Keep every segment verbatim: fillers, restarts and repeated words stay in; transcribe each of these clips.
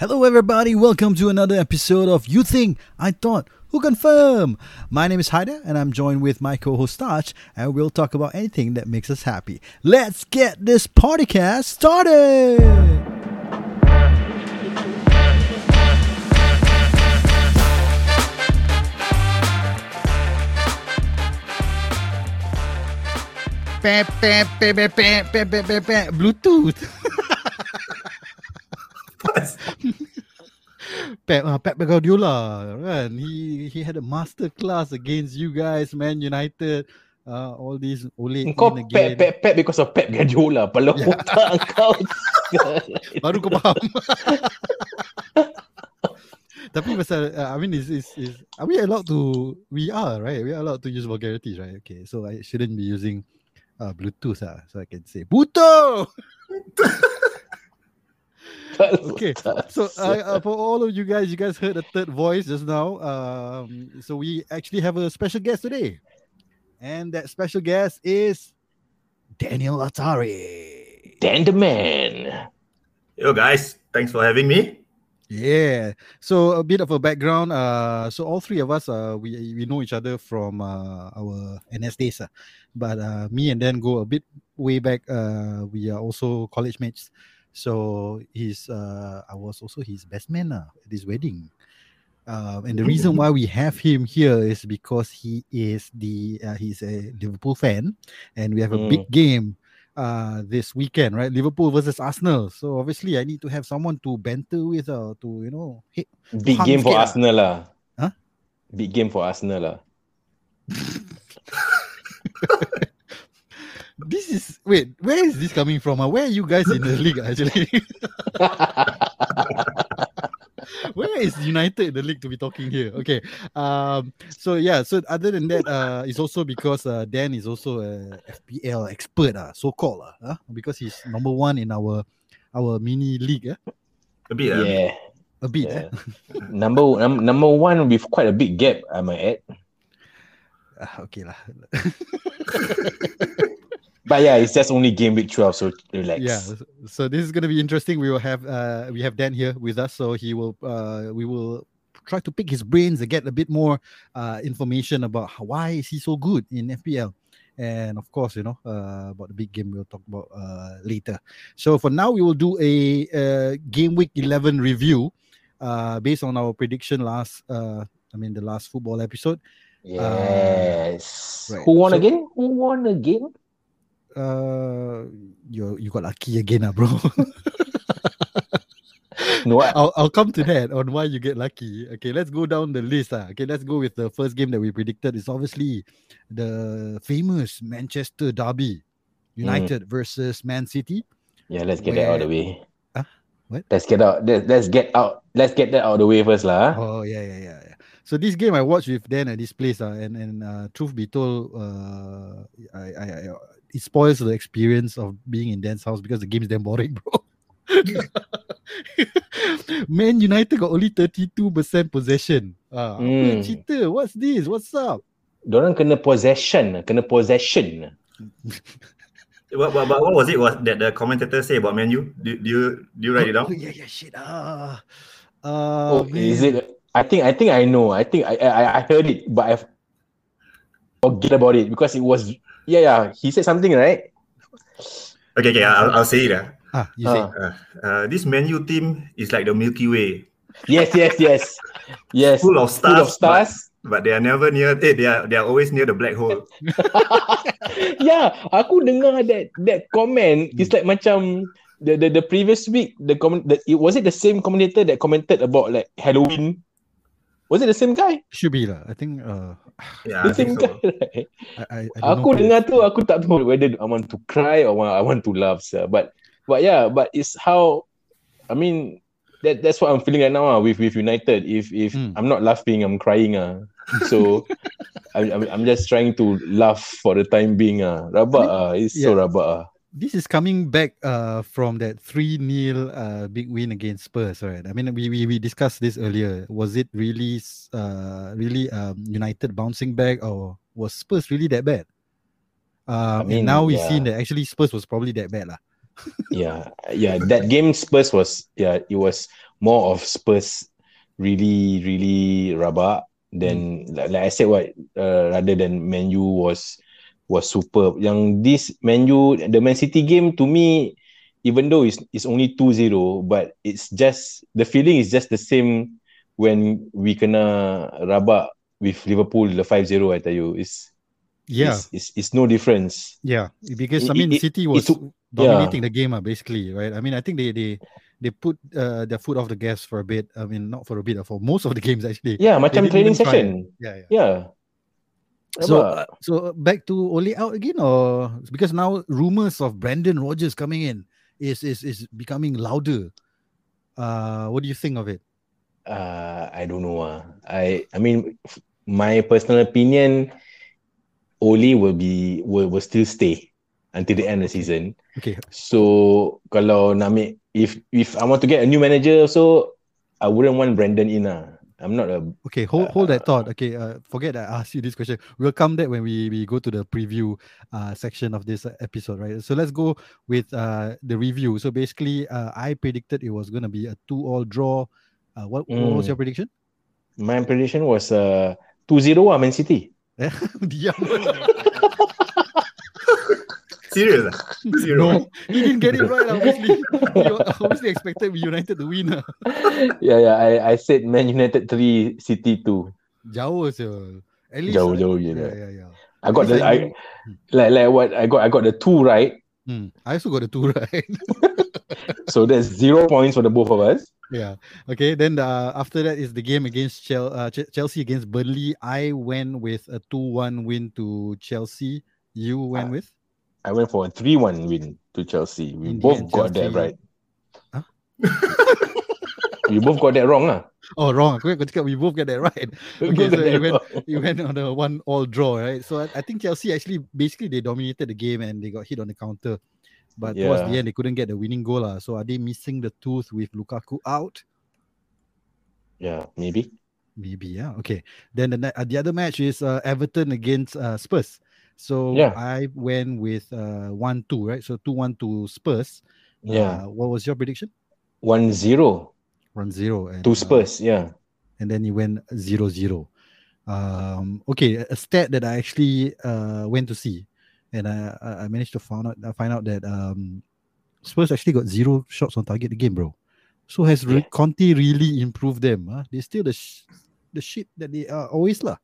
Hello everybody, welcome to another episode of You Think, I Thought, Who Confirm? My name is Haider and I'm joined with my co-host Taj, and we'll talk about anything that makes us happy. Let's get this podcast started! Bam, bam, bam, bam, bam, bam, bam, bam, bam. Bluetooth! Pep, uh, Pep Guardiola, right? he he had a masterclass against you guys, Man United, uh, all these Ole. Kau Pep, Pep, Pep because of Pep Guardiola. Kalau yeah. Otak kau baru kau faham. Tapi pasal, uh, I mean, is is is are we allowed to? We are, right? We are allowed to use vulgarities, right? Okay, so I shouldn't be using uh, Bluetooth, ah, so I can say Buto. Okay, so uh, uh, for all of you guys, you guys heard a third voice just now. Um, so we actually have a special guest today. And that special guest is Daniel Atari. Dan the Man. Yo guys, thanks for having me. Yeah, so a bit of a background. Uh, so all three of us, uh, we we know each other from uh, our N S days. Uh, but uh, me and Dan go a bit way back. Uh, we are also college mates. So he's uh, I was also his best man uh, at his wedding, uh, and the reason why we have him here is because he is the uh, he's a Liverpool fan, and we have a mm. big game uh, this weekend, right? Liverpool versus Arsenal. So obviously, I need to have someone to banter with, or uh, to you know, hit, big, game for Arsenal, la. Huh? Big game for Arsenal lah. Big game for Arsenal lah. This is wait. Where is this coming from? Uh? Where are you guys in the league actually? Where is United in the league to be talking here? Okay. Um. So yeah. So other than that, uh, it's also because uh, Dan is also a F P L expert, uh, so called, uh, because he's number one in our our mini league. Uh. A bit. Uh. Yeah. A bit. Yeah. Eh? number num- number one with quite a big gap, I might add. Uh, okay lah. But yeah, it's just only game week twelve, so relax. Yeah, so this is going to be interesting. We will have uh, we have Dan here with us, so he will uh, we will try to pick his brains and get a bit more uh, information about how, why is he so good in F P L, and of course, you know, uh, about the big game we'll talk about uh, later. So for now, we will do a, a game week eleven review uh, based on our prediction last. Uh, I mean, the last football episode. Yes. Uh, right. Who won so, again? Who won again? Uh, you you got lucky again, ah, bro. No, I... I'll I'll come to that on why you get lucky. Okay, let's go down the list, ah. Okay, let's go with the first game that we predicted. It's obviously the famous Manchester derby, United mm. versus Man City. Yeah, let's get where... that out of the way. Ah, huh? What? Let's get out. Let's get out. Let's get that out of the way first, lah. Oh yeah, yeah, yeah. yeah. So this game I watched with Dan at this place, ah, and and uh, truth be told, uh, I I. I it spoils the experience of being in Dan's house because the game is damn boring, bro. Man United got only thirty-two percent possession. Ah, mm. Cheater, what's this? What's up? Dorang kena possession, kena possession. What, what, what was it what, that the commentator say about Man U? Do, do you do you write it down? Oh, yeah, yeah, shit. Ah, uh, oh, is it? I think I think I know. I think I I, I heard it, but I forget about it because it was. Yeah, yeah. He said something, right? Okay, okay. I'll, I'll say it. Uh. Ah, you uh, say. Uh, uh, this Man U team is like the Milky Way. Yes, yes, yes, yes. Full of stars, Full of stars. But, but they are never near. Eh, they are they are always near the black hole. Yeah, aku dengar that that comment. It's like macam the the, the previous week. The comment. It was it the same commentator that commented about like Halloween. Was it the same guy? Should be lah. I think. Uh, yeah, the I same think so. Guy. Right? I, I, I aku dengar tu, aku tak tahu whether I want to cry or I want to laugh. Sir. But, but yeah, but it's how. I mean, that that's what I'm feeling right now. Ah, with with United, if if mm. I'm not laughing, I'm crying. Ah, so I, I'm I'm just trying to laugh for the time being. Ah, rabak. I mean, ah, it's yeah. so rabak. Ah. This is coming back uh, from that three nil uh, big win against Spurs, right? I mean, we we, we discussed this earlier. Was it really uh, really um, United bouncing back, or was Spurs really that bad? Um, I mean, and now we've yeah. seen that actually Spurs was probably that bad lah. yeah, yeah. That game Spurs was yeah, it was more of Spurs really, really rabak than mm. like, like I said what uh, rather than Man U was was superb. Yang this Man U, the Man City game to me, even though it's it's only two zero, but it's just the feeling is just the same when we kena rabak with Liverpool the five zero. I tell you, it's yeah, it's it's, it's no difference. Yeah, because it, I mean, it, City was dominating yeah. the game, basically, right? I mean, I think they they they put uh, their foot off the gas for a bit. I mean, not for a bit, for most of the games actually. Yeah, macam training session. Yeah, yeah. yeah. So, uh, so back to Ole out again, or because now rumors of Brandon Rodgers coming in is is is becoming louder. Uh, what do you think of it? Uh, I don't know. Uh. I I mean, my personal opinion, Ole will be will, will still stay until the end of the season. Okay. So kalau nak make, if if I want to get a new manager, so I wouldn't want Brandon in. Uh. I'm not a okay. Hold uh, hold that thought. Okay, uh, forget that I asked you this question. We'll come that when we, we go to the preview uh, section of this episode, right? So let's go with uh, the review. So basically, uh, I predicted it was going to be a two-all draw. Uh, what, mm. what was your prediction? My prediction was uh, two zero Man City. Serious? Serious? No, he didn't get it right. Obviously, he obviously expected United to win. Yeah, yeah. I, I said Man United three, City two. Jauh sir. At least. Jauh, jauh. Yeah, yeah, yeah, yeah. I got the I, like like what I got. I got the two right. Hmm. I also got the two right. So that's zero points for the both of us. Yeah. Okay. Then uh, after that is the game against Chel- uh, Ch- Chelsea against Burnley. I went with a two one win to Chelsea. You went uh, with. I went for a three one win to Chelsea. We India both got Chelsea. That right. Huh? We both got that wrong. Lah. Oh, wrong. We both got that right. Okay, so you went, you went on a one-all draw, right? So I, I think Chelsea actually, basically, they dominated the game and they got hit on the counter. But yeah. towards the end, they couldn't get the winning goal. Lah. So are they missing the tooth with Lukaku out? Yeah, maybe. Maybe, yeah. Okay. Then the, uh, the other match is uh, Everton against uh, Spurs. So yeah. I went with uh, one two, right? So two one to Spurs. Yeah. Uh, what was your prediction? one zero. one zero. To Spurs, uh, yeah. And then you went zero zero. Um, okay, a stat that I actually uh, went to see. And I, I managed to find out, find out that um, Spurs actually got zero shots on target the game, bro. So has yeah. Conte really improved them? Huh? They're still the, sh- the shit that they are always lah.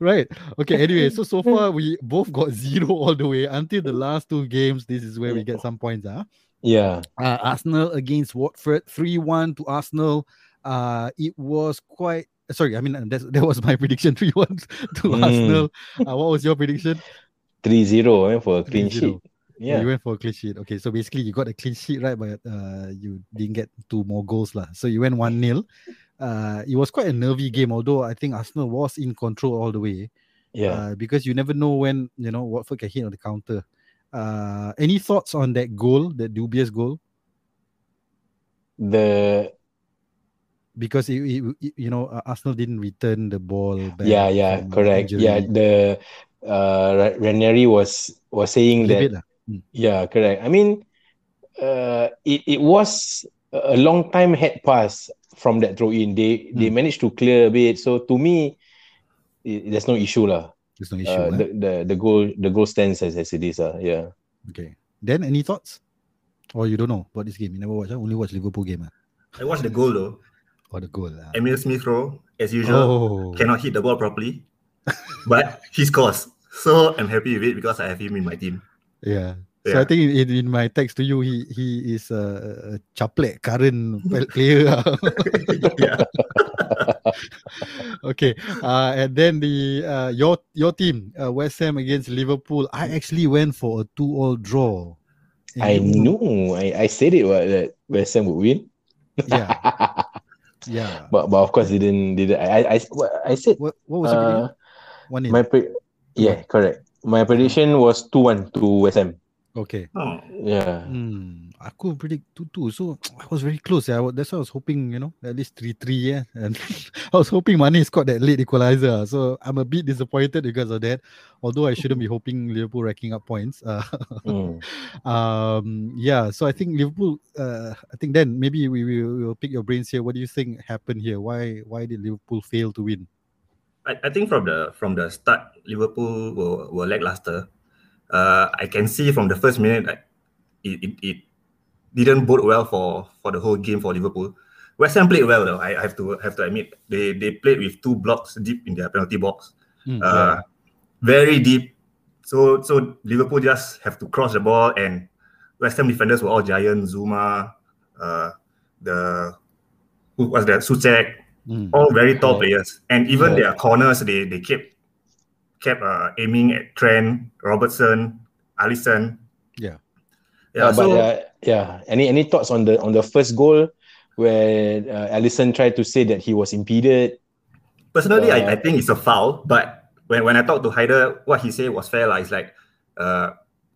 Right. Okay. Anyway, so so far we both got zero all the way until the last two games. This is where we get some points, huh? Yeah. Uh, Arsenal against Watford, three one to Arsenal. Uh, it was quite. Sorry, I mean that's, that was my prediction. three one to mm. Arsenal. Uh, what was your prediction? three zero eh, for a clean sheet. Yeah, you went for a clean sheet. Okay, so basically you got a clean sheet, right? But uh, you didn't get two more goals, lah. So you went one nil. Uh, it was quite a nervy game, although I think Arsenal was in control all the way. Yeah, uh, because you never know when you know Watford can hit on the counter. Uh, any thoughts on that goal, that dubious goal? The because it, it, you know Arsenal didn't return the ball back. Yeah, yeah, correct. Injury. Yeah, the uh, Ranieri was was saying that. Bit, mm. Yeah, correct. I mean, uh, it it was a long time had passed. From that throw-in, they mm. they managed to clear a bit. So to me, it, there's no issue lah. There's no issue. Uh, the, the the goal the goal stands as, as it is lah. Yeah. Okay. Then any thoughts? Or you don't know about this game? You never watch? Huh? Only watch Liverpool game. Huh? I watched the goal though. Or oh, the goal. Uh. Emile Smith Rowe, as usual, oh. cannot hit the ball properly, but he scores. So I'm happy with it because I have him in my team. Yeah. So yeah. I think in, in my text to you, he he is a, a chaplek current player. Yeah. Okay. Uh, and then the uh, your your team uh, West Ham against Liverpool. I actually went for a two-all draw. And I knew. I, I said it well, that West Ham would win. Yeah. Yeah. But but of course they didn't did I I I said what, what was it? Uh, One my pre- yeah correct. My prediction was two one to West Ham. Okay. Oh. Yeah. Mm, aku predict two two. So I was very close. Yeah. That's why I was hoping, you know, at least three three. Yeah. And I was hoping Mane scored that late equalizer. So I'm a bit disappointed because of that. Although I shouldn't be hoping Liverpool racking up points. Uh, mm. um, yeah. So I think Liverpool, uh, I think then maybe we will we will pick your brains here. What do you think happened here? Why why did Liverpool fail to win? I, I think from the from the start, Liverpool were, were lackluster. Uh, I can see from the first minute, it, it, it didn't bode well for, for the whole game for Liverpool. West Ham played well though. I, I have to have to admit they they played with two blocks deep in their penalty box, mm, uh, yeah. very deep. So so Liverpool just have to cross the ball, and West Ham defenders were all giant. Zuma, uh, the who was that? Suchek, mm. all very tall yeah. players, and even yeah. their corners they they kept. kept uh, aiming at Trent, Robertson, Alisson. Yeah. Yeah, uh, so, but uh, yeah, any any thoughts on the on the first goal where uh, Alisson tried to say that he was impeded? Personally, uh, I, I think it's a foul, but when, when I talked to Haider, what he said was fair. Like, it's like, uh,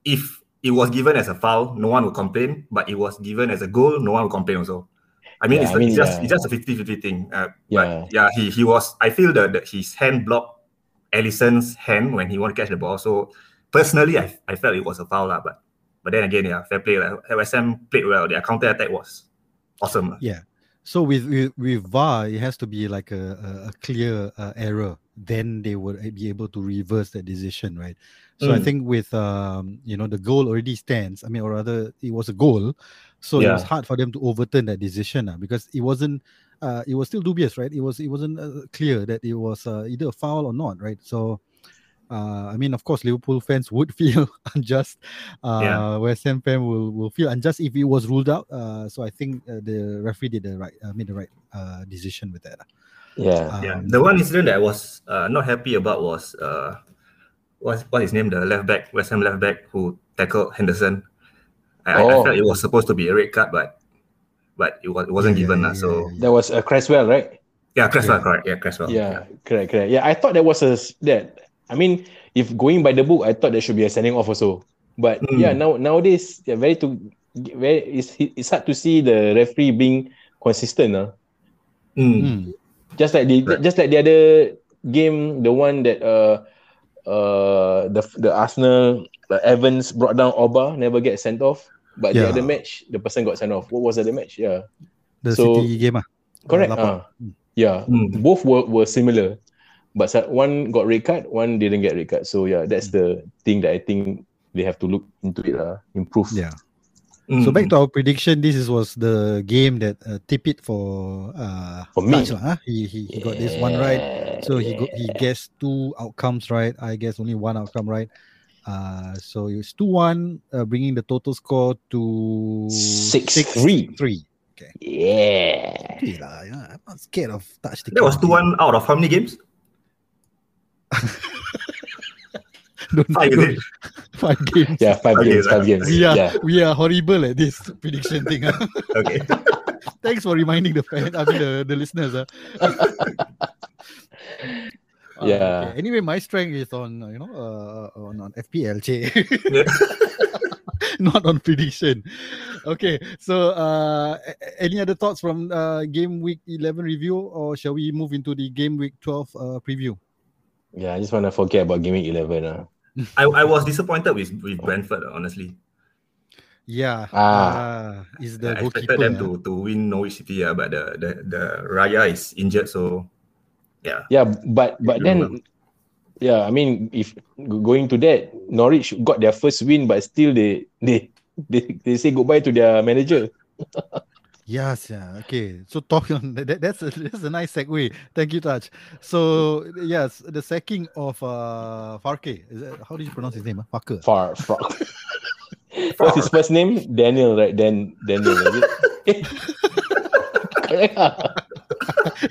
if it was given as a foul, no one would complain, but it was given as a goal, no one would complain also. I mean, yeah, it's, I mean it's just yeah. it's just a fifty-fifty thing. Uh, yeah. But yeah, he, he was, I feel that, that his hand blocked Alisson's hand when he wanted to catch the ball. So personally, I I felt it was a foul lah. But but then again, yeah, fair play lah. West Ham played well. Their counter attack was awesome lah. Yeah. So with, with with V A R, it has to be like a a clear uh, error. Then they would be able to reverse that decision, right? So mm. I think with um you know the goal already stands. I mean, or rather, it was a goal. So yeah. it was hard for them to overturn that decision lah, because it wasn't. Uh, it was still dubious, right? It was it wasn't uh, clear that it was uh, either a foul or not, right? So, uh, I mean, of course, Liverpool fans would feel unjust. Uh, yeah. West Ham fans will, will feel unjust if it was ruled out. Uh, so I think uh, the referee did the right uh, made the right uh, decision with that. Yeah, um, yeah. The one incident that I was uh, not happy about was uh, what's what his name, the left back, West Ham left back who tackled Henderson. I, oh. I, I felt it was supposed to be a red card, but. But it, was, it wasn't yeah, given yeah, uh, so there was a uh, Creswell, right? Yeah, Creswell, yeah. correct. Yeah, Creswell. Yeah, yeah, correct, correct. Yeah, I thought there was a that. I mean, if going by the book, I thought there should be a sending off also. But mm. yeah, now nowadays, yeah, very to very it's it's hard to see the referee being consistent. Uh. Mm. Mm. Just like the right. just like the other game, the one that uh uh the the Arsenal uh, Evans brought down Oba, never get sent off. But yeah. the other match, the person got sent off. What was the other match? Yeah. The so, City game. Ah. Correct. Uh, yeah. Mm. Both were, were similar. But one got red card, one didn't get red card. So yeah, that's the thing that I think they have to look into it. Uh, improve. Yeah. Mm. So back to our prediction, this is, was the game that uh, tipped it for uh, for me. Taj, huh? He he, he yeah. got this one right. So he go, he guessed two outcomes right. I guess only one outcome right. Uh, so it's two one, uh, bringing the total score to six three. Okay. Yeah. Jeez, uh, I'm not scared of touch. That was two one out of how many games? don't five, don't, games. five games. Yeah, five, five games. games. Five games. We are, yeah. we are horrible at this prediction thing. Huh? Okay. Thanks for reminding the fans, I mean, the, the listeners. Huh? Uh, yeah. Okay. Anyway, my strength is on you know uh, on, on F P L J, not on prediction. Okay. So, uh, any other thoughts from uh, game week eleven review, or shall we move into the game week twelve uh, preview? Yeah, I just want to forget about game week eleven. Uh. I I was disappointed with with Brentford, honestly. Yeah. Ah. Uh, is the I expected them yeah. to, to win Norwich City, yeah, but the, the the Raya is injured, so. Yeah. yeah, but but then, yeah, I mean, if going to that, Norwich got their first win, but still they they they, they say goodbye to their manager. yes, yeah, okay. So talk on that. That's a that's a nice segue. Thank you, Taj. So yes, the sacking of uh, Farke. Is that, how do you pronounce his name? Huh? Farke. Far. Far. What's his first name? Daniel, right? Dan Daniel. Is it?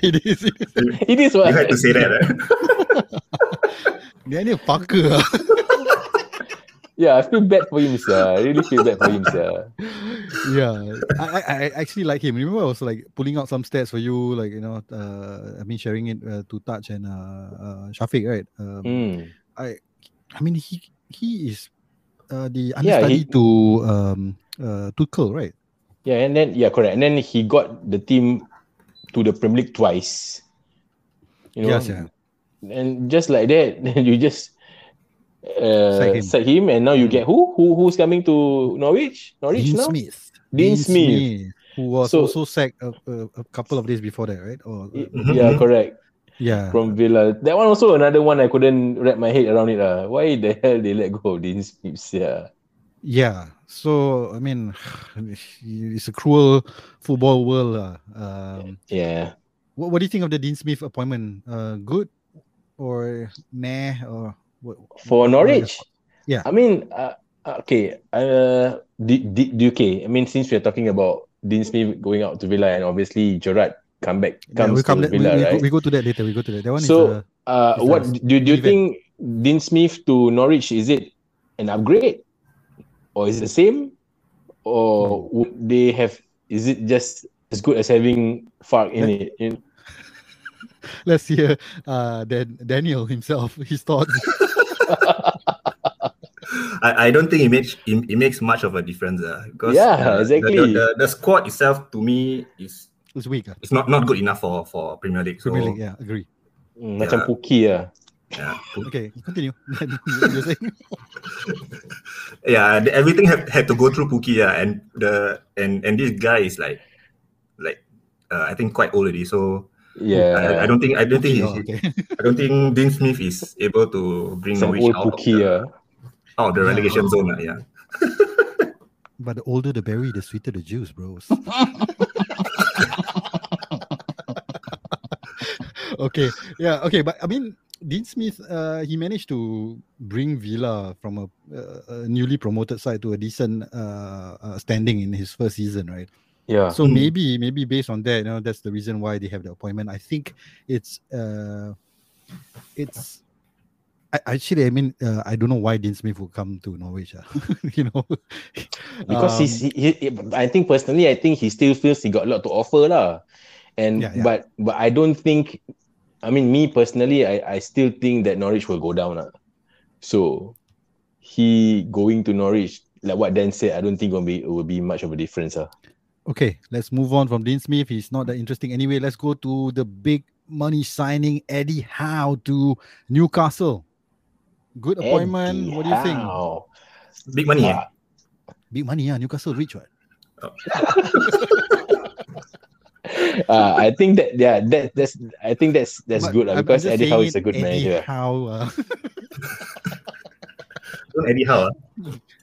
It is. It is. It is what you had to say that. Daniel Farke. Yeah, I feel bad for him, sir. I really feel bad for him, sir. Yeah, I, I actually like him. Remember, I was like pulling out some stats for you, like you know, uh, I mean, sharing it uh, to Taj and uh, uh, Shafiq, right? Um, mm. I, I mean, he he is uh, the understudy yeah, he... to um, uh, Tuchel, right? Yeah, and then yeah, correct. And then he got the team to the Premier League twice. You know, yes, yeah. And just like that, then you just uh, sack him. sack him, and now you get who? Who who's coming to Norwich? Norwich Dean now? Smith. Dean, Dean Smith. Smith, who was so, also sacked a, a couple of days before that, right? Or yeah, correct. Yeah, from Villa. That one also another one I couldn't wrap my head around it. Uh. Why the hell they let go of Dean Smith? Yeah. Yeah. So I mean, it's a cruel football world. Uh. Um, yeah. What What do you think of the Dean Smith appointment? Uh, good or nah or what, for Norwich? Yeah. I mean, uh, okay. Uh, the D- D- okay. I mean, since we are talking about Dean Smith going out to Villa and obviously Gerrard come back comes yeah, we come to that, Villa, we, we, right? We go to that later. We go to that. That one so, is a, uh, is what a, do, do you event. think Dean Smith to Norwich, is it an upgrade? Or is it the same, or would they have? Is it just as good as having Farke in it? In... Let's hear uh, Dan- Daniel himself. His thoughts. I, I don't think it makes it, it makes much of a difference. Uh, because yeah, uh, exactly. The, the, the, the squad itself, to me, is it's weak. Uh. It's not, not good enough for, for Premier League. Premier so... League, yeah, agree. Mm, yeah. Macam Pukia. Yeah. Okay, continue. yeah, the, everything had, had to go through Pukia, yeah, and the and, and this guy is like like uh, I think quite old already. So yeah, I, I don't think I don't think oh, okay. I don't think Dean Smith is able to bring Norwich out, Pukia. Of the, out of the yeah, relegation oh. zone. Yeah. But the older the berry, the sweeter the juice, bros. okay, yeah, okay, but I mean. Dean Smith, uh, he managed to bring Villa from a, uh, a newly promoted side to a decent uh, uh, standing in his first season, right? Yeah. So mm. maybe, maybe based on that, you know, that's the reason why they have the appointment. I think it's, uh, it's. I, actually, I mean, uh, I don't know why Dean Smith would come to Norwich. Uh, you know, because um, he's. He, he, I think personally, I think he still feels he got a lot to offer, lah. And yeah, yeah. but but I don't think. I mean, me personally, I, I still think that Norwich will go down. Uh. So, he going to Norwich, like what Dan said, I don't think it will be, it will be much of a difference. Uh. Okay, let's move on from Dean Smith. He's not that interesting anyway. Let's go to the big money signing, Eddie Howe to Newcastle. Good appointment. Eddie what do you think? Howe. Big money. Uh, eh? Big money, yeah. Newcastle rich, right? Oh. Uh, I think that yeah that that's I think that's that's but good uh, because Eddie Howe is a good manager. How, uh... Eddie Howe.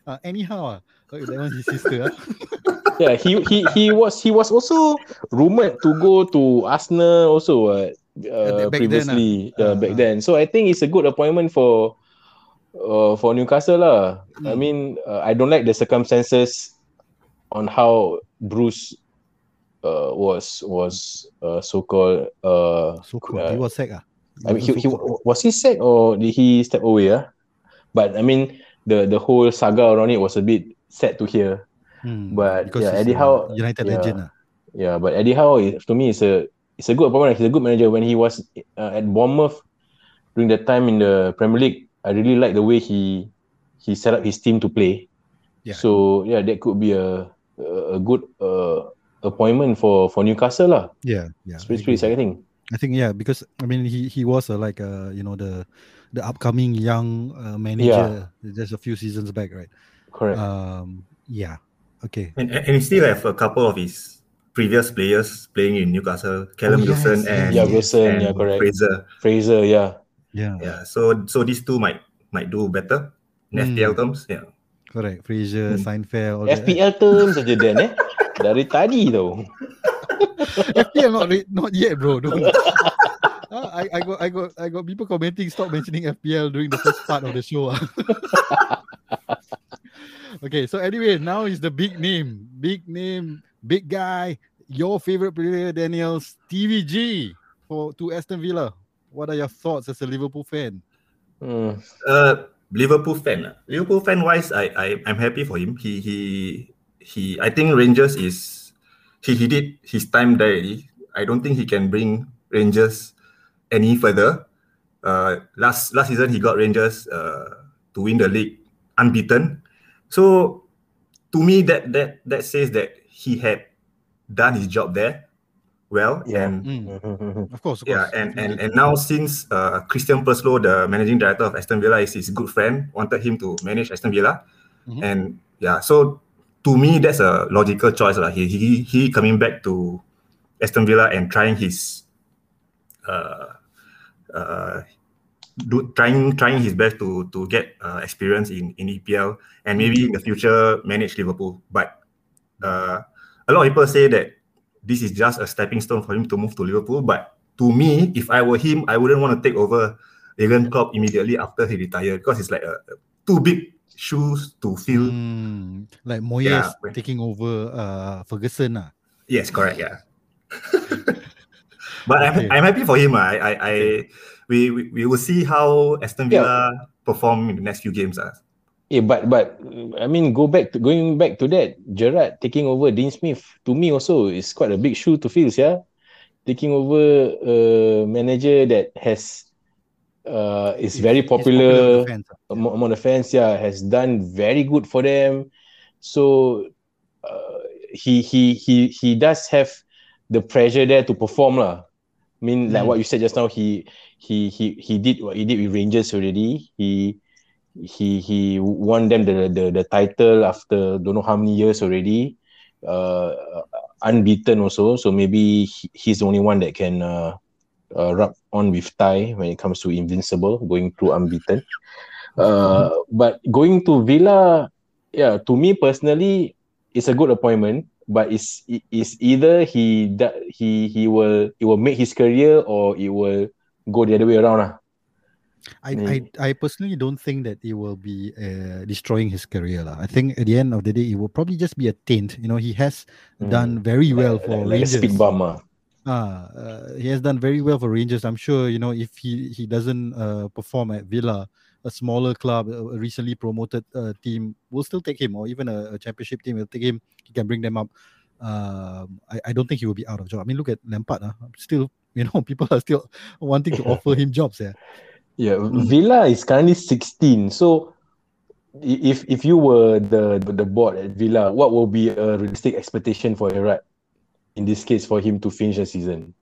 Uh, Eddie Howe. Uh. That one's his sister. Uh. Yeah, he he he was he was also rumored to go to Arsenal also uh, uh, back previously then, uh, uh, back uh, then. So I think it's a good appointment for uh, for Newcastle lah. Mm. I mean, uh, I don't like the circumstances on how Bruce. Uh, was was uh, so called uh, so called uh, he was sacked ah. I mean, he, he was he sacked or did he step away ah? But I mean the the whole saga around it was a bit sad to hear. Hmm. But because yeah, Eddie Howe United yeah, legend ah. Yeah, but Eddie Howe is, to me is a it's a good appointment. He's a good manager. When he was uh, at Bournemouth during the time in the Premier League, I really like the way he he set up his team to play. Yeah. So yeah, that could be a a, a good. Uh, appointment for, for Newcastle lah. Yeah, yeah. It's pretty exciting. I think yeah, because I mean he he was uh, like uh you know the the upcoming young uh, manager yeah. just a few seasons back, right? Correct. Um, yeah. Okay. And and he still have a couple of his previous players playing in Newcastle, Callum Wilson oh, yes. and yeah, Wilson, and yeah, correct. Fraser. Fraser, yeah. Yeah. Yeah. So so these two might might do better in mm. F P L terms, yeah. Correct. Fraser, mm. Seinfeld. F P L that. Terms saja Dan eh. Dari tadi tau. F P L not re- not yet, bro. uh, I I got I got I got people commenting stop mentioning F P L during the first part of the show. Uh. Okay, so anyway, now is the big name, big name, big guy. Your favorite player, Daniel, Stevie G for to Aston Villa. What are your thoughts as a Liverpool fan? Hmm. Uh, Liverpool fan. Liverpool fan wise, I I I'm happy for him. He he. He, I think Rangers is, he, he did his time there already. I don't think he can bring Rangers any further. Uh, last last season, he got Rangers uh, to win the league unbeaten. So to me, that that that says that he had done his job there well, yeah. and mm. of course, of yeah, course. And, and and now since uh, Christian Perslow, the managing director of Aston Villa, is his good friend, wanted him to manage Aston Villa, mm-hmm. and yeah, so to me that's a logical choice, lah. He he he coming back to Aston Villa and trying his, uh, uh, do, trying trying his best to to get uh, experience in in E P L and maybe in the future manage Liverpool. But uh, a lot of people say that this is just a stepping stone for him to move to Liverpool. But to me, if I were him, I wouldn't want to take over Jurgen Klopp immediately after he retired, because it's like a, a too big shoes to fill. Mm, like Moyes yeah, when, taking over uh, Ferguson, lah. Yes, correct. Yeah. But okay. I'm, I'm happy for him. I, I, I we, we, we will see how Aston Villa yeah. perform in the next few games. Uh. Yeah, but but I mean, go back to, going back to that, Gerrard taking over Dean Smith, to me also is quite a big shoe to fill. Yeah, taking over a manager that has uh is very popular, popular among, among the fans. Yeah, has done very good for them. So uh, he he he he does have the pressure there to perform, lah. I mean, like mm. what you said just now, he he he he did what he did with Rangers already. He he he won them the the, the title after don't know how many years already, uh, unbeaten also. So maybe he, he's the only one that can uh, uh, rub on with Thai when it comes to invincible, going through unbeaten. Uh, mm. But going to Villa, yeah, to me personally, it's a good appointment. But it's it's either he he he will it will make his career or it will go the other way around, lah. I mm. I I personally don't think that it will be uh, destroying his career, lah. I think at the end of the day, it will probably just be a taint. You know, he has mm. done very well like, for like Rangers. Like a speed bump, ah. Ah, uh, he has done very well for Rangers. I'm sure, you know, if he he doesn't uh, perform at Villa, a smaller club, a recently promoted uh, team will still take him, or even a, a championship team will take him. He can bring them up. Uh, I, I don't think he will be out of job. I mean, look at Lampard. Huh? Still, you know, people are still wanting to offer him jobs. Yeah, yeah. Villa is currently sixteen. So, if if you were the the board at Villa, what will be a realistic expectation for Gerrard in this case for him to finish the season?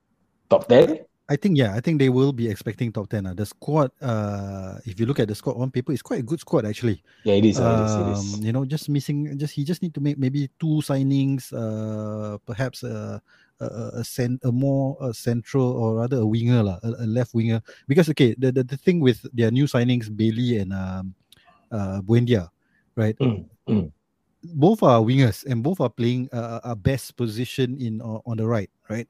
Top ten. I think yeah, I think they will be expecting top ten. Uh. The squad, uh, if you look at the squad on paper, it's quite a good squad actually. Yeah, it is. Um, it is, it is. You know, just missing, just he just need to make maybe two signings, uh, perhaps a a, a, cent, a more a central or rather a winger lah, a, a left winger. Because okay, the, the the thing with their new signings, Bailey and um, uh, Buendia, right? Mm, mm. Both are wingers and both are playing uh, a best position in uh, on the right, right?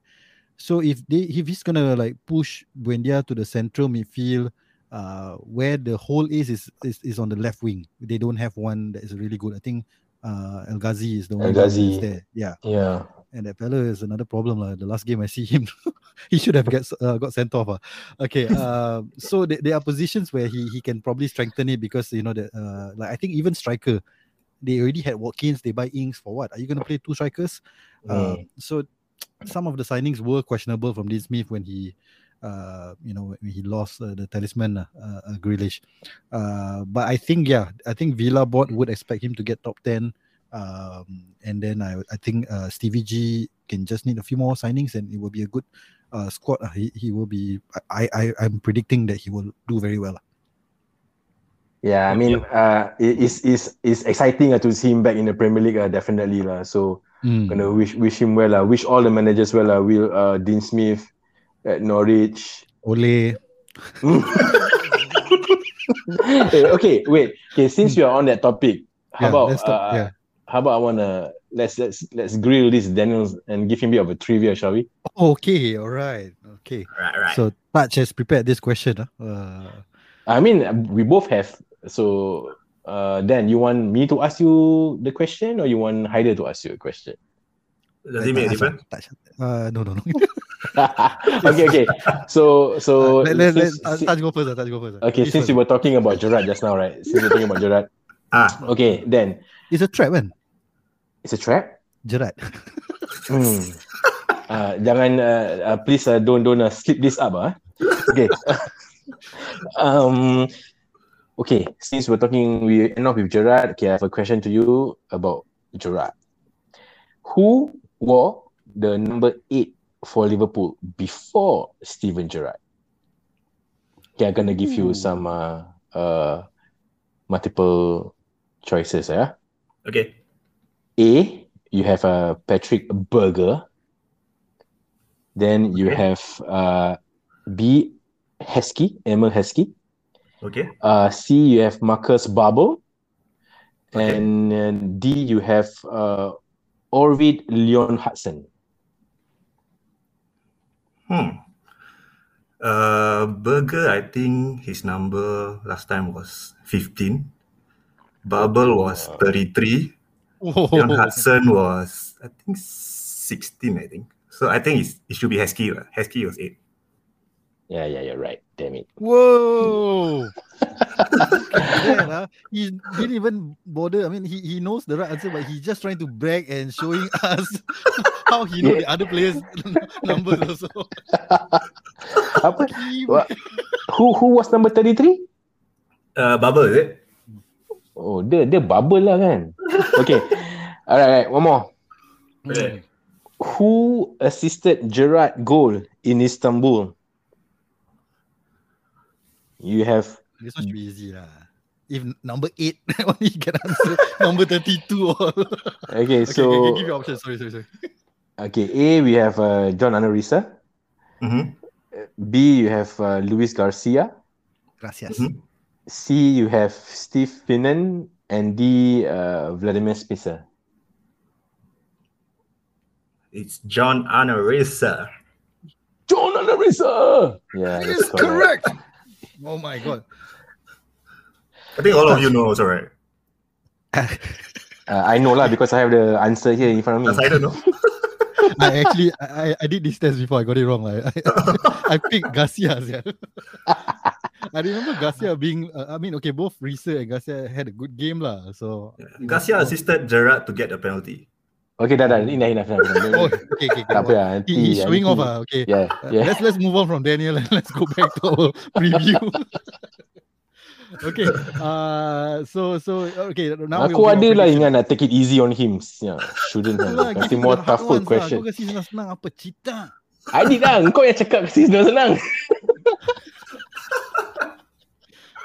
So if they if he's gonna like push Buendia to the central midfield, uh, where the hole is is is, is on the left wing. They don't have one that is really good. I think uh, El Ghazi is the one that is there. Yeah, yeah. And that fellow is another problem, lah. The last game I see him, he should have got uh, got sent off. Uh. Okay. Uh, so th- there are positions where he he can probably strengthen it, because you know that uh, like I think even striker, they already had Watkins. They buy Ings for what? Are you gonna play two strikers? Mm. Uh, so. Some of the signings were questionable from Dean Smith when he, uh, you know, when he lost uh, the talisman, uh, uh, Grealish. Uh, but I think, yeah, I think Villa board would expect him to get top ten. Um, and then I, I think uh, Stevie G can just need a few more signings and it will be a good uh, squad. Uh, he, he will be, I, I, I'm predicting that he will do very well. Yeah, I mean, uh, it's, it's, it's exciting uh, to see him back in the Premier League, uh, definitely. Uh, so, mm. gonna wish wish him well. Uh, wish all the managers well. Uh, will uh, Dean Smith at Norwich. Ole. Okay, wait. Okay, since we are on that topic, how yeah, about let's talk, uh, yeah. how about I wanna let's let's let's grill this Daniels and give him a bit of a trivia, shall we? Okay, all right, okay. All right, right. So Taj has prepared this question. Huh? Uh... I mean, we both have. So, uh, Dan, you want me to ask you the question, or you want Haider to ask you a question? Does it make a difference? Uh, no, no, no. okay, okay. So, so uh, let let Taj go first. Taj go first. Okay, since you were talking about Gerrard just now, right? Since you were talking about Gerrard. Ah, okay. Then it's a trap, man. It's a trap. Gerrard. Hmm. Uh, jangan. Uh, uh, please, uh, don't don't uh, slip this up, ah. Uh. Okay. um okay, since we're talking we end up with Gerrard, okay, I have a question to you about Gerrard, who wore the number eight for Liverpool before Steven Gerrard. Okay, I'm gonna give you some uh, uh, multiple choices. Yeah. Okay. A, you have uh, Patrick Berger. Then you okay. have uh, B, Heskey, Emil Heskey. Okay. Uh, C, you have Marcus Barbo. Okay. And, and D, you have uh, Orvid Leon Hudson. Hmm. Uh, Berger, I think his number last time was fifteen. Bubble was thirty-three. Oh. Leon Hudson was, I think, sixteen, I think. So I think it's, it should be Heskey. Heskey was eight. Yeah, yeah, you're right. Damn it. Whoa. He didn't even bother. I mean, he, he knows the right answer, but he's just trying to brag and showing us how he knows yeah. the other players' numbers also. Apa? who who was number thirty-three? Uh, Bubble, is it? Oh, dia, dia Bubble lah kan. Okay. Alright, right, one more. Okay. Who assisted Gerrard goal in Istanbul? You have... This one should be easy lah. If number eight, only you can answer number thirty-two. Or... Okay, okay, so... Okay, give you options. Sorry, sorry, sorry. Okay, A, we have uh, John Anarisa. Mm-hmm. B, you have uh, Luis Garcia. Gracias. Mm-hmm. C, you have Steve Finnan. And D, uh, Vladimir Spicer. It's John Anarisa. John Anarisa! Yeah, that is correct! correct. Oh my god! I think all of you know also, right? uh, I know lah because I have the answer here in front of me. Yes, I don't know. I actually I, I did this test before I got it wrong. Like, I I picked Garcia. Yeah. I remember Garcia being. Uh, I mean, okay, both Fraser and Garcia had a good game lah. So yeah, Garcia know. assisted Gerrard to get the penalty. Okay, dah dah, enough enough enough. Okay, okay, okay. He, he's showing off. Uh, okay, yeah, yeah. Uh, let's let's move on from Daniel and let's go back to our preview. Okay, uh, so so okay. Now aku ada lah ingat nak take it easy on him. Yeah, shouldn't have. Kasih more tougher question. Kau kasi senang-senang apa cerita? Adi lah, kau yang cakap kasi senang-senang.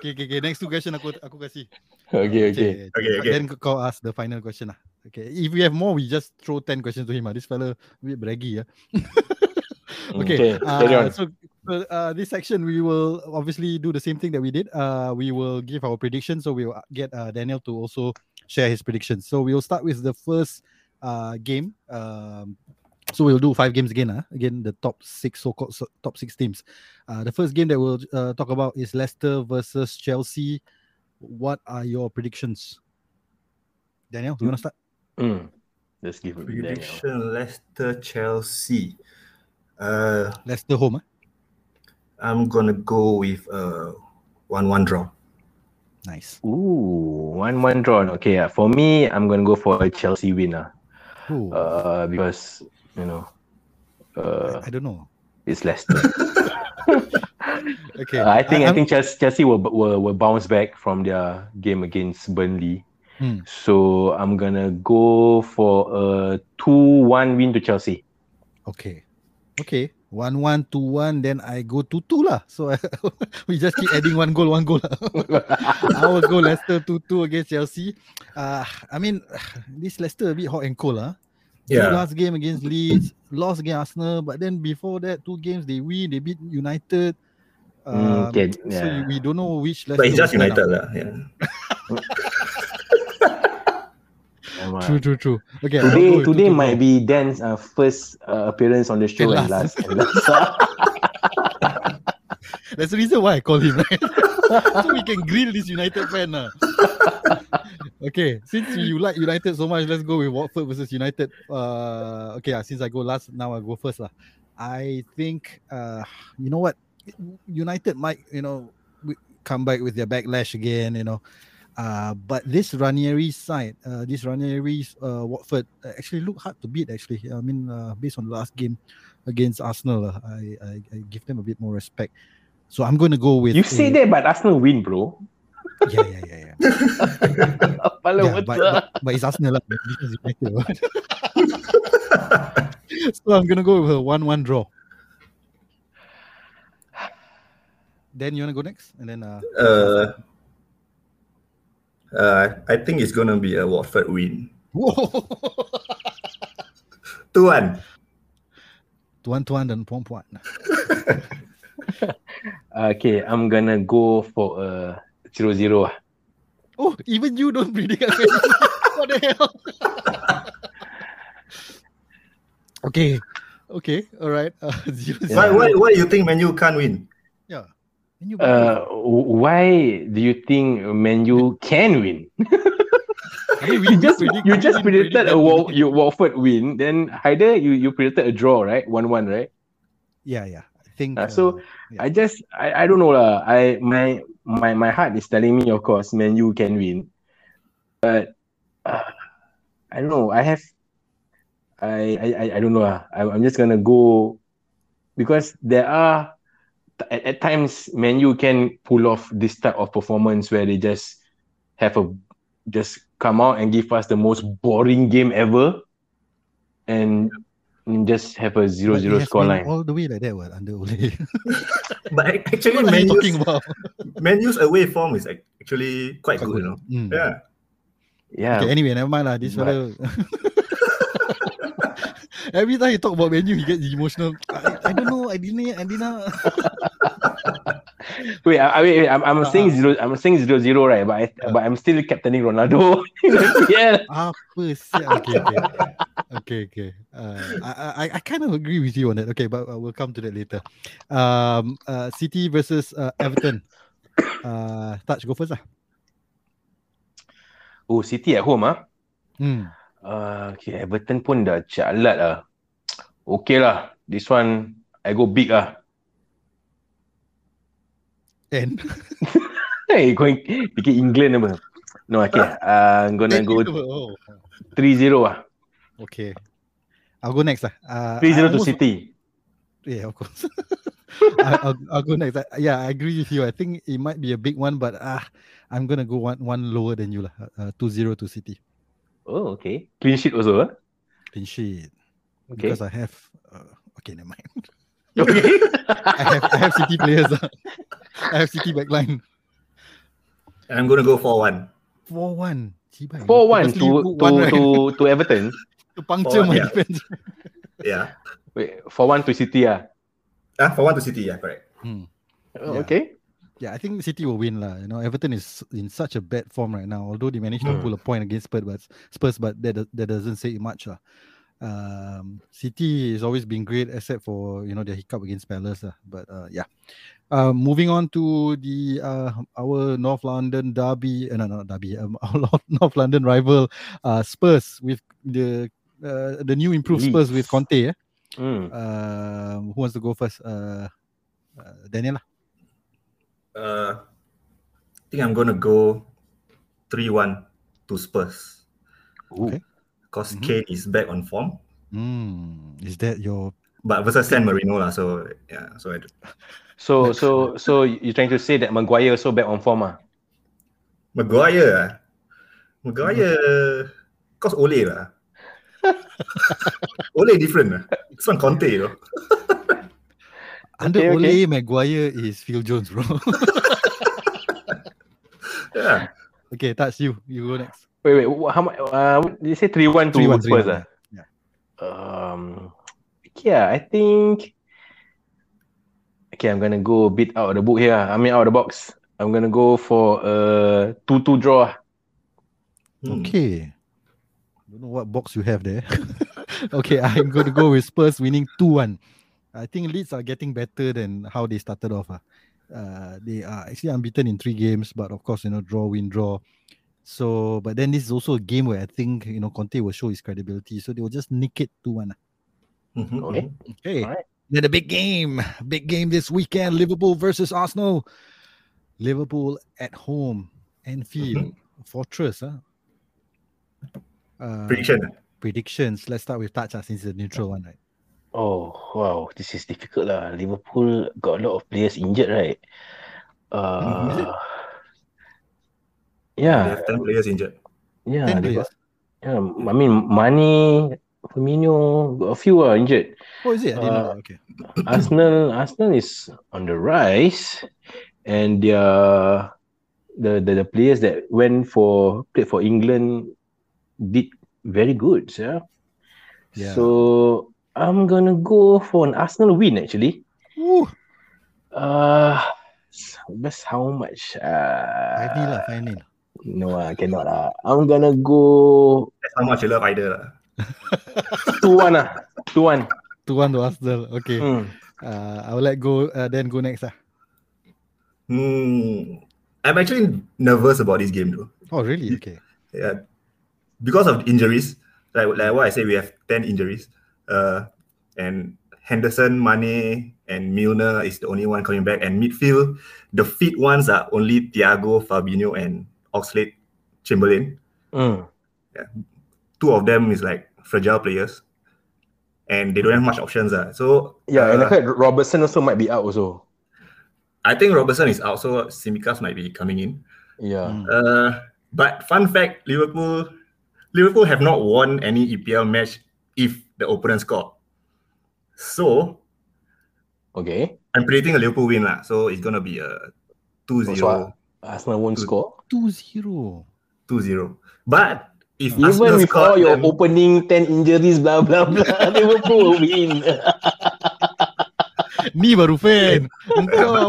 Okay, okay, okay. Next two question aku aku kasi. Okay, okay. Okay, okay, okay. Then kau ask the final question lah. Okay, if we have more, we just throw ten questions to him. Uh. This fella a bit braggy. Yeah? Okay, okay uh, so uh, this section, we will obviously do the same thing that we did. Uh, we will give our predictions, so we will get uh, Daniel to also share his predictions. So we will start with the first uh, game. Um, so we will do five games again. Uh. Again, the top six, so-called so- top six teams. Uh, the first game that we'll uh, talk about is Leicester versus Chelsea. What are your predictions? Daniel, do you want to start? Mm. Let's give it prediction. Leicester, Chelsea. Uh, Leicester home. Eh? I'm gonna go with a uh, one-one draw. Nice. Ooh, one-one draw. Okay, yeah. For me, I'm gonna go for a Chelsea winner. Uh, because you know, uh, I, I don't know. It's Leicester. Okay. Uh, I think I'm... I think Chelsea, Chelsea will, will will bounce back from their game against Burnley. Hmm. So I'm gonna go for a two-one win to Chelsea. Okay, okay, one-one, two-one. Then I go two-two lah. So we just keep adding one goal, one goal. I will go Leicester two-two against Chelsea. Uh, I mean, this Leicester a bit hot and cold lah. Huh? Yeah. Last game against Leeds, lost against Arsenal, but then before that, two games they win, they beat United. Um, okay, yeah. So we don't know which Leicester. But it's just United lah. Yeah. Oh, true, true, true. Okay, today, today two, might two, be Dan's uh, first uh, appearance on the show and last. And last. That's the reason why I call him, right? So we can grill this United fan. Uh. Okay, since you like United so much, let's go with Watford versus United. Uh, okay, uh, since I go last, now I go first lah. I think, uh, you know what, United might, you know, come back with their backlash again, you know. Uh, but this Ranieri side, uh, this Ranieri uh, Watford uh, actually look hard to beat. Actually, I mean, uh, based on the last game against Arsenal, uh, I, I I give them a bit more respect. So I'm going to go with. You say a... that, but Arsenal win, bro. Yeah, yeah, yeah, yeah. yeah but, but, but it's Arsenal lah. So I'm gonna go with a one-one draw. Dan, you wanna go next, and then uh. uh Uh, I think it's going to be a Watford win. two one two one dan puan puan. Okay, I'm going to go for a zero zero. Oh, even you don't predict. What the hell? Okay. Okay, all right. Uh, zero zero. Why, why, why you think Man U can't win? Yeah. Uh, why do you think Man U can win? I mean, you just you just predicted a Wal- you Watford win. Then Haider, you you predicted a draw, right? one one, right? Yeah, yeah. I think uh, so. Uh, yeah. I just I, I don't know lah. I my my my heart is telling me, of course, Man U can win, but uh, I don't know. I have I I I don't know lah. I, I'm just gonna go because there are. At, at times, Man U can pull off this type of performance where they just have a just come out and give us the most boring game ever, and just have a zero zero scoreline all the way like that. What under Ole? But actually, what Man U's, about? Man U's away form is actually quite, quite good, good. You know? Mm. Yeah, yeah. Okay, anyway, never mind lah. This fellow. Every time you talk about menu, he gets emotional. I, I don't know. I didn't. I didn't. Wait, I, I wait. I'm, I'm uh, saying zero. I'm saying zero zero, right? But I, uh, but I'm still captaining Ronaldo. Yeah. Apa siap? Okay, okay, okay, okay. Uh, I, I, I kind of agree with you on that. Okay, but uh, we'll come to that later. Um, uh, City versus uh, Everton. Uh, Taj, go first lah. Oh, City at home, ah. Huh? Hmm. Uh, okay, Everton pun dah jalat lah. Okay lah, this one I go big lah. And? Hey, going fikir England apa? No, okay. Uh, I'm gonna go three zero lah. Okay. I'll go next lah. Uh, three zero to City. Yeah, of course. I'll, I'll, I'll go next. I, yeah, I agree with you. I think it might be a big one, but ah, I'm gonna go one one lower than you lah. Uh, two zero to City. Oh, okay. Clean sheet also, huh? Clean sheet. Okay. Because I have... Uh, okay, never mind. Okay. I have I have City players. Uh. I have City backline. And I'm going to go four one. four one. four one to, to, right? to, to Everton? To puncture four, my yeah. defense. Yeah. Wait, four one to City, ah? Uh? Ah, four one to City, yeah, correct. Hmm. Oh, yeah. Okay. Yeah, I think City will win lah. You know, Everton is in such a bad form right now. Although they managed mm. to pull a point against Spurs, but Spurs, but that that doesn't say much lah. Um, City has always been great, except for you know their hiccup against Palace lah. But uh, yeah, uh, moving on to the uh, our North London derby, uh, no, no, derby, um, our North London rival, uh, Spurs with the uh, the new improved Leeds. Spurs with Conte. Eh? Mm. Uh, who wants to go first? Uh, uh, Daniel lah. Uh, I think I'm going to go three one to Spurs. Okay. Because mm-hmm. Kane is back on form. Mm. Is that your... But versus San Marino lah, so yeah, so I do. So, so, so you're trying to say that Maguire also back on form ah? Maguire? Maguire... Because Ole lah. Ole different lah. It's not Conte, you know. Under okay, Ole, okay. Maguire is Phil Jones, bro. Yeah. Okay, that's you. You go next. Wait, wait. How much? Uh, you say three one to Spurs, ah? Yeah. Um. Yeah, I think. Okay, I'm gonna go a bit out of the book here. I mean, out of the box. I'm gonna go for a two two draw. Hmm. Okay. I don't know what box you have there. Okay, I'm gonna go with Spurs winning two one. I think Leeds are getting better than how they started off. Uh. Uh, they are actually unbeaten in three games, but of course, you know, draw, win, draw. So, but then this is also a game where I think, you know, Conte will show his credibility. So they will just nick it two one. Uh. Mm-hmm. Okay. Okay. All right. Then a big game. Big game this weekend. Liverpool versus Arsenal. Liverpool at home. Anfield. Mm-hmm. Fortress. Huh? Uh, Prediction. Predictions. Let's start with Taj since it's a neutral one, right? Oh, wow. This is difficult lah. Liverpool got a lot of players injured, right? Uh, Yeah. They have ten players injured. Yeah. ten players. Got, yeah. I mean, Mane, Firmino, a few are injured. Oh, is it? I didn't uh, know. Okay. Arsenal, Arsenal is on the rise, and their the, the the players that went for played for England did very good. Yeah. Yeah. So I'm gonna go for an Arsenal win actually. Ooh. Uh, that's how much? Uh, Haider lah, Haider. No, I cannot lah. I'm gonna go. That's how much you love Haider lah. Two one ah, two one, two one to Arsenal. Okay, mm. uh, I will let go. Uh, then go next ah. Hmm, I'm actually nervous about this game though. Oh really? Okay. Yeah, because of injuries, like like what I say, we have ten injuries. Uh, and Henderson, Mane, and Milner is the only one coming back. And midfield, the fit ones are only Thiago, Fabinho, and Oxlade-Chamberlain. Mm. Yeah. Two of them is like fragile players, and they don't have much options. Uh. So yeah, uh, and I heard Robertson also might be out also. I think Robertson is out, so Tsimikas might be coming in. Yeah. Uh, but fun fact, Liverpool, Liverpool have not won any E P L match if the opponent score. So, okay, I'm predicting a Liverpool win lah. So it's gonna be a two zero. So Arsenal won't two, score. two zero. two zero. But if even Arsenal before scored, your then... opening ten injuries, blah blah blah, Liverpool win. Ni baru fan.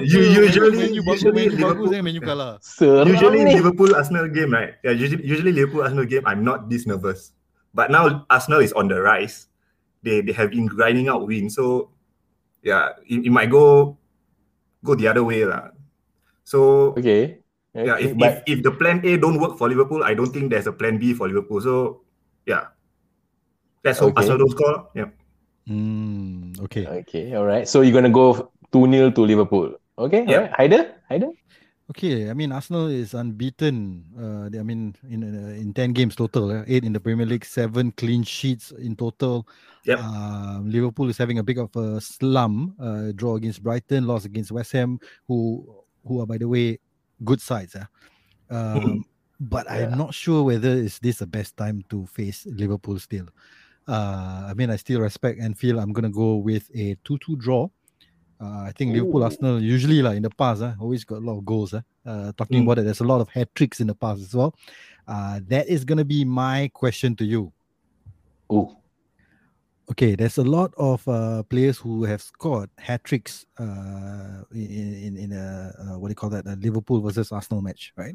Usually, usually Liverpool menu kalah. Usually Liverpool Arsenal game, right? Yeah, usually, usually Liverpool Arsenal game, I'm not this nervous. But now Arsenal is on the rise. They they have been grinding out wins. So yeah, it, it might go go the other way lah. So okay. Yeah, if, if if the plan A don't work for Liverpool, I don't think there's a plan B for Liverpool. So yeah, let's hope Arsenal don't score. Yeah. Mm, okay. Okay. All right. So you're gonna go two nil to Liverpool. Okay. Yeah. Right. Haider. Haider. Okay. I mean, Arsenal is unbeaten. Uh, I mean, in uh, in ten games total, uh, eight in the Premier League, seven clean sheets in total. Yep. Uh, Liverpool is having a bit of a slump. Uh, draw against Brighton, loss against West Ham, who who are by the way. Good sides, eh? um, but yeah. I'm not sure whether is this the best time to face Liverpool still. Uh, I mean, I still respect Anfield. I'm gonna go with a two two draw. Uh, I think Ooh. Liverpool Arsenal usually like in the past, eh, always got a lot of goals. Eh? Uh, talking mm. about it, there's a lot of hat tricks in the past as well. Uh, that is gonna be my question to you. Oh, okay. There's a lot of uh, players who have scored hat tricks uh, in in, in a, uh, what do you call that? A Liverpool versus Arsenal match, right?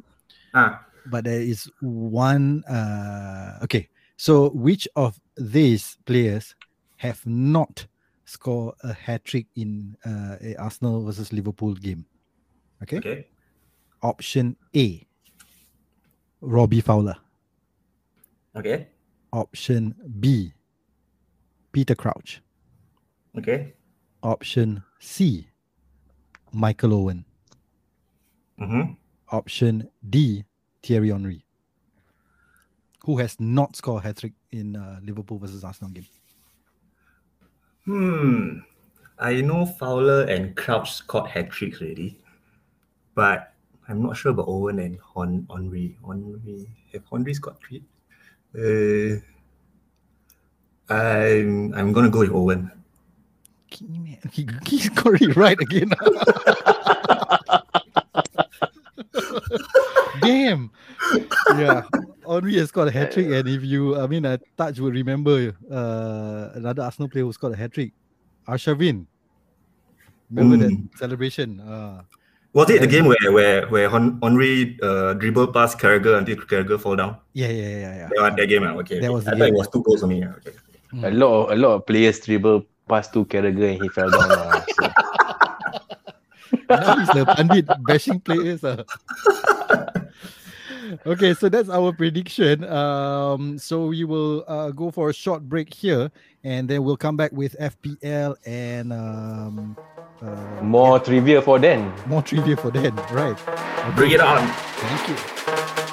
Ah. But there is one. Uh, okay, so which of these players have not scored a hat trick in uh, a Arsenal versus Liverpool game? Okay. Okay. Option A, Robbie Fowler. Okay. Option B, Peter Crouch. Okay. Option C, Michael Owen. Mm-hmm. Option D, Thierry Henry. Who has not scored a hat-trick in uh, Liverpool versus Arsenal game? Hmm. I know Fowler and Crouch scored hat-tricks already. But I'm not sure about Owen and Hon- Henry. Henry. Have Henry scored three? Uh... I'm I'm gonna go with Owen. He, he's got it right again. Damn. Yeah, Henry has got a hat trick, and if you, I mean, uh, Taj will remember uh, another Arsenal player who's got a hat trick, Arshavin. Remember mm. that celebration? Uh, Was it the game where where where Henry uh, dribble past Carragher until Carragher fall down? Yeah, yeah, yeah, yeah. That, that game, okay. That was I thought game. It was two goals on me. Okay. Mm. A lot, of, a lot of players dribble past to Carragher and he fell down. uh, so. Now he's the pundit bashing players. Uh. Okay, so that's our prediction. Um, so we will uh, go for a short break here, and then we'll come back with F P L and um, uh, more yeah. trivia for Dan. More trivia for Dan, right? Okay. Bring it on. Thank you.